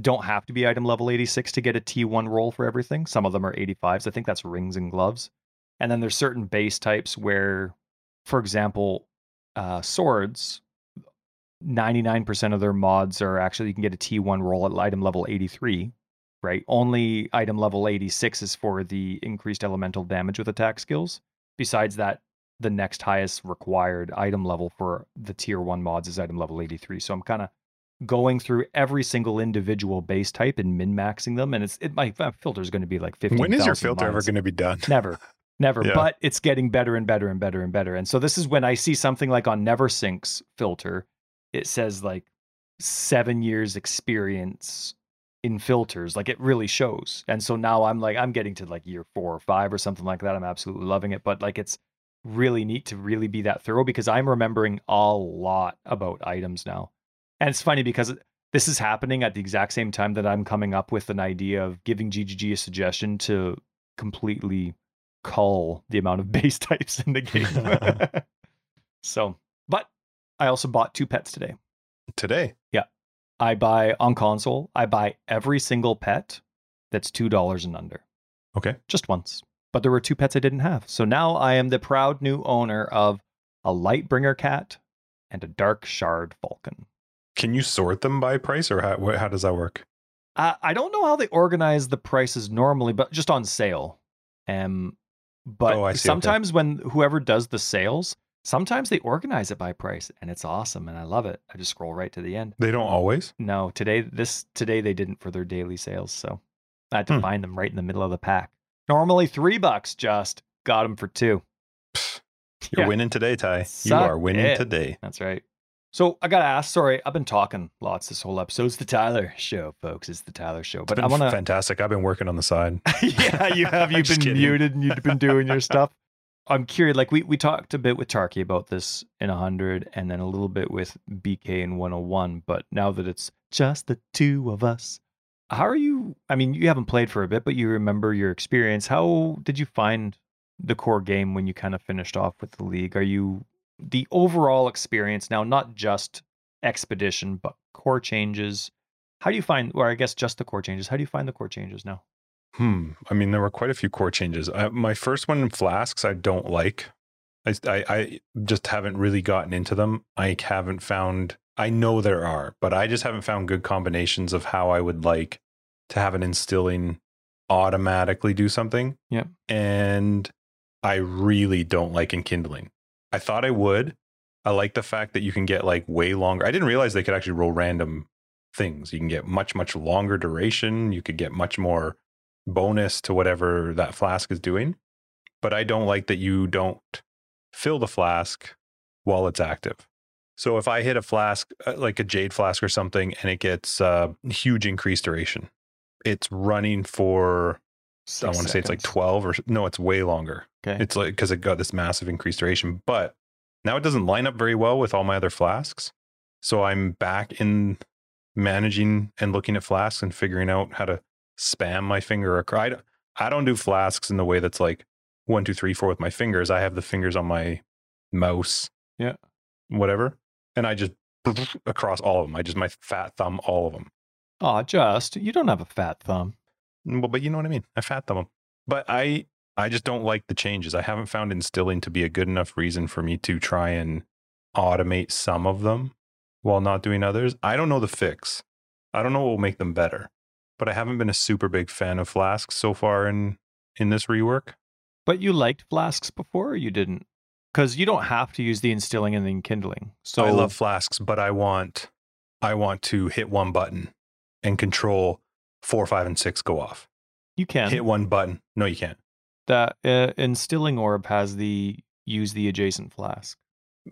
don't have to be item level eighty-six to get a T one roll for everything. Some of them are eighty-fives. I think that's rings and gloves. And then there's certain base types where, for example, uh, swords, ninety-nine percent of their mods are actually, you can get a T one roll at item level eighty-three, right? Only item level eighty-six is for the increased elemental damage with attack skills. Besides that, the next highest required item level for the tier one mods is item level eighty-three. So I'm kind of going through every single individual base type and min-maxing them, and it's it my filter is going to be like fifteen thousand. When is your filter miles. Ever going to be done? Never, never. Yeah. But it's getting better and better and better and better. And so this is when I see something like on NeverSync's filter, it says like seven years experience in filters. Like it really shows. And so now I'm like I'm getting to like year four or five or something like that. I'm absolutely loving it. But like it's really neat to really be that thorough because I'm remembering a lot about items now. And it's funny because this is happening at the exact same time that I'm coming up with an idea of giving G G G a suggestion to completely cull the amount of base types in the game. So, but I also bought two pets today. Today? Yeah. I buy on console. I buy every single pet that's two dollars and under. Okay. Just once. But there were two pets I didn't have. So now I am the proud new owner of a Lightbringer cat and a Dark Shard Falcon. Can you sort them by price, or how, how does that work? Uh, I don't know how they organize the prices normally, but just on sale. Um, but oh, I see. Sometimes okay. When whoever does the sales, sometimes they organize it by price, and it's awesome, and I love it. I just scroll right to the end. They don't always? No, today this today they didn't for their daily sales, so I had to hmm. find them right in the middle of the pack. Normally three bucks, just got them for two. You're yeah. winning today, Ty. Suck you are winning it. Today. That's right. So I got to ask, sorry, I've been talking lots this whole episode. It's the Tyler Show, folks. It's the Tyler Show. But it's been I wanna... fantastic. I've been working on the side. Yeah, you have. You've been kidding. Muted and you've been doing your stuff. I'm curious. Like we, we talked a bit with Tarky about this in one hundred and then a little bit with B K in one oh one. But now that it's just the two of us, how are you? I mean, you haven't played for a bit, but you remember your experience. How did you find the core game when you kind of finished off with the league? Are you... the overall experience now, not just Expedition, but core changes. How do you find, or I guess just the core changes, how do you find the core changes now? Hmm. I mean, there were quite a few core changes. I, my first one in Flasks, I don't like. I, I, I just haven't really gotten into them. I haven't found, I know there are, but I just haven't found good combinations of how I would like to have an instilling automatically do something. Yeah. And I really don't like enkindling. I thought I would. I like the fact that you can get like way longer. I didn't realize they could actually roll random things. You can get much, much longer duration. You could get much more bonus to whatever that flask is doing. But I don't like that you don't fill the flask while it's active. So if I hit a flask, like a jade flask or something, and it gets a uh, huge increased duration, it's running for... Six I want to seconds. Say it's like twelve or no, it's way longer. Okay. It's like because it got this massive increased duration, but Now it doesn't line up very well with all my other flasks. So I'm back in managing and looking at flasks and figuring out how to spam my finger. I don't, I don't do flasks in the way that's like one, two, three, four with my fingers. I have the fingers on my mouse. Yeah. Whatever. And I just across all of them. I just, my fat thumb, all of them. Oh, just, you don't have a fat thumb. Well, but you know what I mean? I fat thumb them. But I, I just don't like the changes. I haven't found instilling to be a good enough reason for me to try and automate some of them while not doing others. I don't know the fix. I don't know what will make them better. But I haven't been a super big fan of flasks so far in, in this rework. But you liked flasks before, or you didn't? Because you don't have to use the instilling and the enkindling. So I love flasks, but I want, I want to hit one button and control four, five, and six go off. You can. Hit one button. No, you can't. That uh, instilling orb has the use the adjacent flask.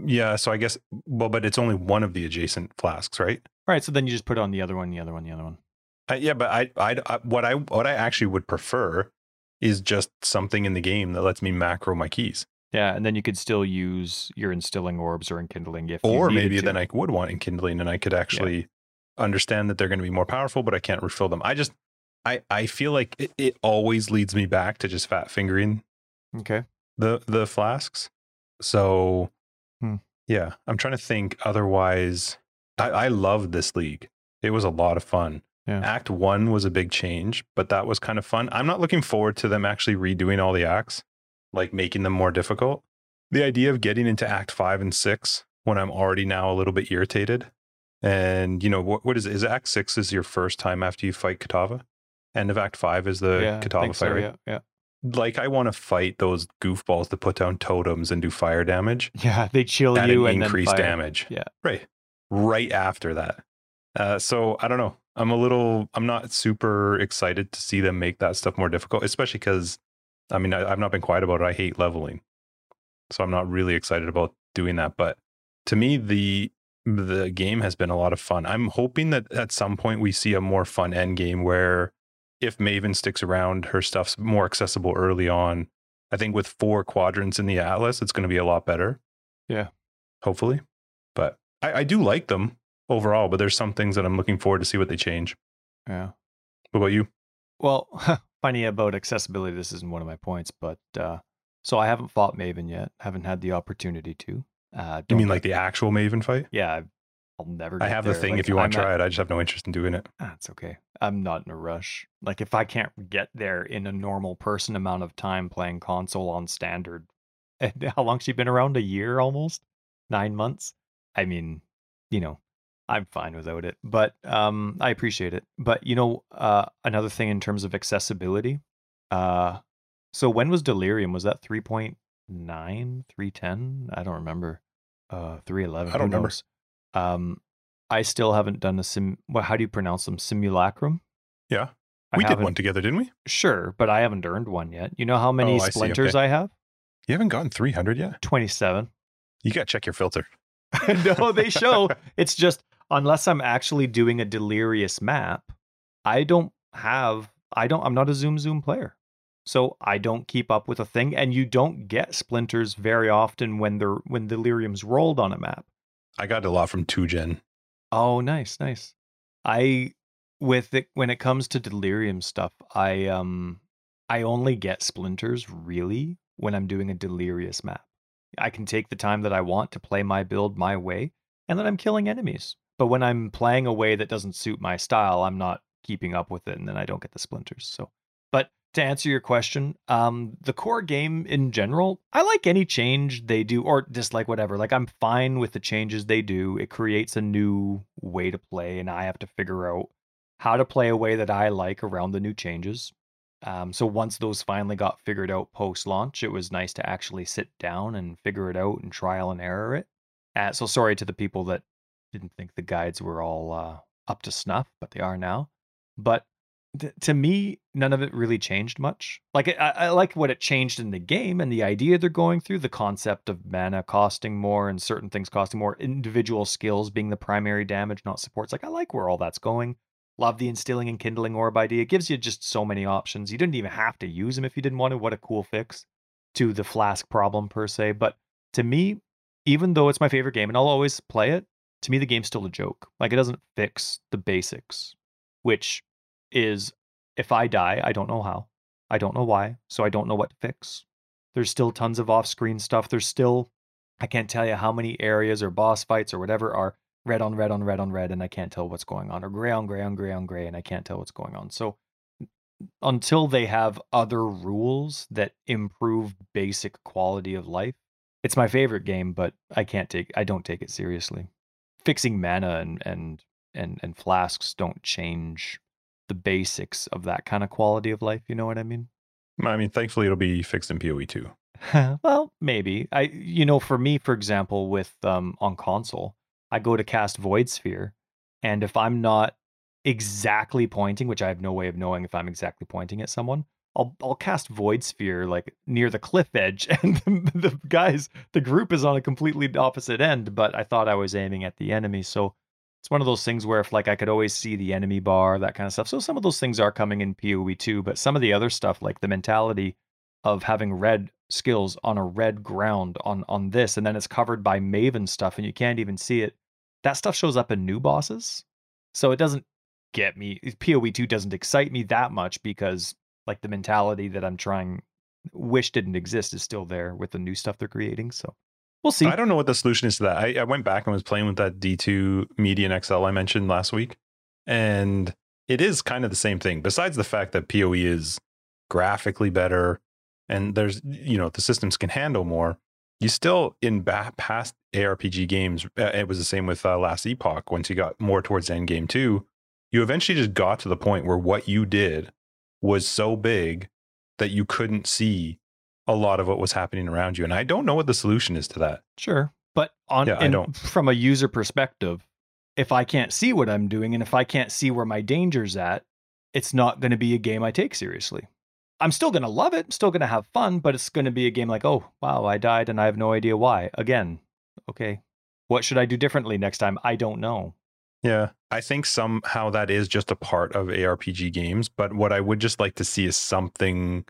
Yeah, so I guess, well, but it's only one of the adjacent flasks, right? Right, so then you just put on the other one, the other one, the other one. Uh, yeah, but I, I, I, what I, what I actually would prefer is just something in the game that lets me macro my keys. Yeah, and then you could still use your instilling orbs or enkindling if. Or you maybe to. Then I would want enkindling, and I could actually yeah. understand that they're going to be more powerful, but I can't refill them. I just, I, I feel like it, it always leads me back to just fat fingering. Okay. The the flasks. So, hmm. yeah, I'm trying to think. Otherwise, I, I loved this league. It was a lot of fun. Yeah. Act one was a big change, but that was kind of fun. I'm not looking forward to them actually redoing all the acts, like making them more difficult. The idea of getting into act five and six when I'm already now a little bit irritated. And, you know, what, what is it? Is act six is your first time after you fight Kitava? End of act five is the yeah, Kitava fight, so, right? Yeah, yeah. Like, I want to fight those goofballs that put down totems and do fire damage. Yeah, they chill at you an and increase then fire. Damage. Yeah. Right. Right after that. Uh, so, I don't know. I'm a little, I'm not super excited to see them make that stuff more difficult, especially because, I mean, I, I've not been quiet about it. I hate leveling. So I'm not really excited about doing that. But to me, the the game has been a lot of fun. I'm hoping that at some point we see a more fun end game where if Maven sticks around, her stuff's more accessible early on. I think with four quadrants in the Atlas, it's going to be a lot better. Yeah. Hopefully. But I, I do like them overall, but there's some things that I'm looking forward to see what they change. Yeah. What about you? Well, funny about accessibility, this isn't one of my points, but uh, so I haven't fought Maven yet. Haven't had the opportunity to. Uh, you mean like the actual Maven fight? Yeah, I'll never get I have there. The thing like, if you want to try at, it. I just have no interest in doing it. That's okay. I'm not in a rush. Like if I can't get there in a normal person amount of time playing console on standard, and how long's she been around? A year almost? Nine months? I mean, you know. I'm fine without it, but um, I appreciate it. But, you know, uh, another thing in terms of accessibility. Uh, so when was Delirium? Was that three point nine, three ten? I don't remember. Uh, three eleven. I don't remember. Um, I still haven't done a sim. Well, how do you pronounce them? Simulacrum? Yeah. We did one together, didn't we? Sure, but I haven't earned one yet. You know how many oh, I splinters okay. I have? You haven't gotten three hundred yet? twenty-seven. You got to check your filter. No, they show. It's just... Unless I'm actually doing a delirious map, I don't have, I don't, I'm not a zoom zoom player. So I don't keep up with a thing, and you don't get splinters very often when they're, when delirium's rolled on a map. I got a lot from two gen. Oh, nice, nice. I, with it, when it comes to delirium stuff, I, um, I only get splinters really when I'm doing a delirious map. I can take the time that I want to play my build my way, and then I'm killing enemies. But when I'm playing a way that doesn't suit my style, I'm not keeping up with it, and then I don't get the splinters. So, but to answer your question, um, the core game in general, I like any change they do, or dislike whatever. Like, I'm fine with the changes they do. It creates a new way to play, and I have to figure out how to play a way that I like around the new changes. Um, so once those finally got figured out post-launch, it was nice to actually sit down and figure it out and trial and error it. Uh, so sorry to the people that didn't think the guides were all uh, up to snuff, but they are now. But th- to me, none of it really changed much. Like it, I, I like what it changed in the game and the idea they're going through, the concept of mana costing more and certain things costing more, individual skills being the primary damage, not supports. Like I like where all that's going. Love the instilling and kindling orb idea. It gives you just so many options. You didn't even have to use them if you didn't want to. What a cool fix to the flask problem per se. But to me, even though it's my favorite game and I'll always play it, to me the game's still a joke. Like, it doesn't fix the basics, which is, if I die, I don't know how. I don't know why, so I don't know what to fix. There's still tons of off-screen stuff. There's still, I can't tell you how many areas or boss fights or whatever are red on red on red on red, and I can't tell what's going on, or gray on gray on gray on gray, and I can't tell what's going on. So until they have other rules that improve basic quality of life, it's my favorite game, but I can't take, I don't take it seriously. Fixing mana and and and and flasks don't change the basics of that kind of quality of life. You know what I mean? I mean, thankfully it'll be fixed in P O E too. Well, maybe. I, you know, for me, for example, with um on console, I go to cast Void Sphere, and if I'm not exactly pointing, which I have no way of knowing if I'm exactly pointing at someone, I'll I'll cast Void Sphere like near the cliff edge, and the, the guys, the group is on a completely opposite end, but I thought I was aiming at the enemy. So it's one of those things where if like I could always see the enemy bar, that kind of stuff. So some of those things are coming in P O E too, but some of the other stuff, like the mentality of having red skills on a red ground on on this, and then it's covered by Maven stuff and you can't even see it. That stuff shows up in new bosses. So it doesn't get me. P O E two doesn't excite me that much, because like the mentality that I'm trying, wish didn't exist, is still there with the new stuff they're creating. So we'll see. I don't know what the solution is to that. I, I went back and was playing with that D two Median X L I mentioned last week, and it is kind of the same thing, besides the fact that P O E is graphically better and there's, you know, the systems can handle more. You still, in past A R P G games, it was the same with uh, Last Epoch. Once you got more towards end game too, you eventually just got to the point where what you did was so big that you couldn't see a lot of what was happening around you. And I don't know what the solution is to that. Sure. But on, yeah, I don't. From a user perspective, if I can't see what I'm doing and if I can't see where my danger's at, it's not going to be a game I take seriously. I'm still going to love it. I'm still going to have fun, but it's going to be a game like, oh, wow, I died and I have no idea why. Again, okay, what should I do differently next time? I don't know. Yeah, I think somehow that is just a part of A R P G games. But what I would just like to see is something,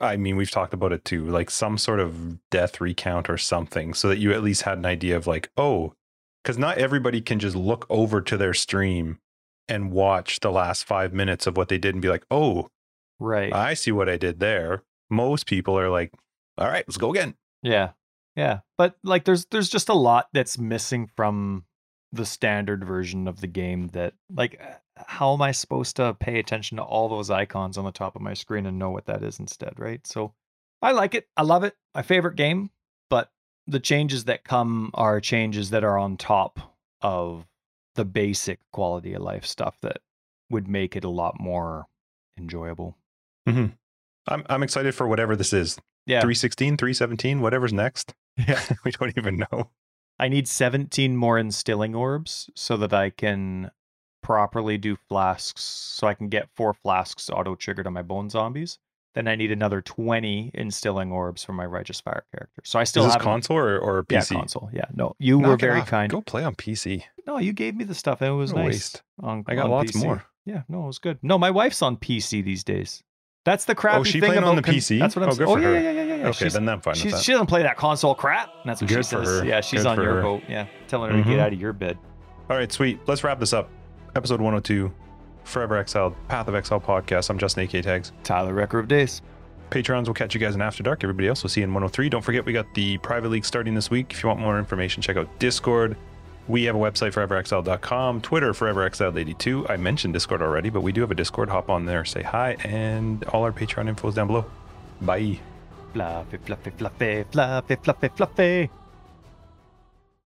I mean, we've talked about it too, like some sort of death recount or something, so that you at least had an idea of like, oh, because not everybody can just look over to their stream and watch the last five minutes of what they did and be like, oh, right, I see what I did there. Most people are like, all right, let's go again. Yeah. Yeah. But like, there's, there's just a lot that's missing from the standard version of the game that, like, how am I supposed to pay attention to all those icons on the top of my screen and know what that is instead? Right. So I like it. I love it. My favorite game, but the changes that come are changes that are on top of the basic quality of life stuff that would make it a lot more enjoyable. Mm-hmm. I'm I'm excited for whatever this is. Yeah, three sixteen, three seventeen, whatever's next. Yeah, we don't even know. I need seventeen more instilling orbs so that I can properly do flasks, so I can get four flasks auto triggered on my bone zombies. Then I need another twenty instilling orbs for my Righteous Fire character. So I still have console or, or P C? Yeah, console. Yeah, no, you Knock were very off. kind. Go play on P C. No, you gave me the stuff and it was no nice. Waste. On, I got on lots P C. More. Yeah, no, it was good. No, my wife's on P C these days. That's the crappy thing. Oh, she thing playing on the con- P C? That's what I'm oh, saying. Oh, yeah, yeah, yeah, yeah, yeah. Okay, she's, then I'm fine with that. She doesn't play that console crap. That's what good she says. For her. Yeah, she's good on your her. boat. Yeah, telling her mm-hmm. to get out of your bed. All right, sweet. Let's wrap this up. Episode one oh two, Forever Exiled, Path of Exile podcast. I'm Justin A K. Tags. Tyler Recrube Days. Patrons, we'll catch you guys in After Dark. Everybody else, we'll see you in one oh three. Don't forget, we got the private league starting this week. If you want more information, check out Discord. We have a website, forever exiled dot com, Twitter, forever exiled eighty-two. I mentioned Discord already, but we do have a Discord. Hop on there, say hi, and all our Patreon info is down below. Bye. Fluffy, fluffy, fluffy, fluffy, fluffy, fluffy.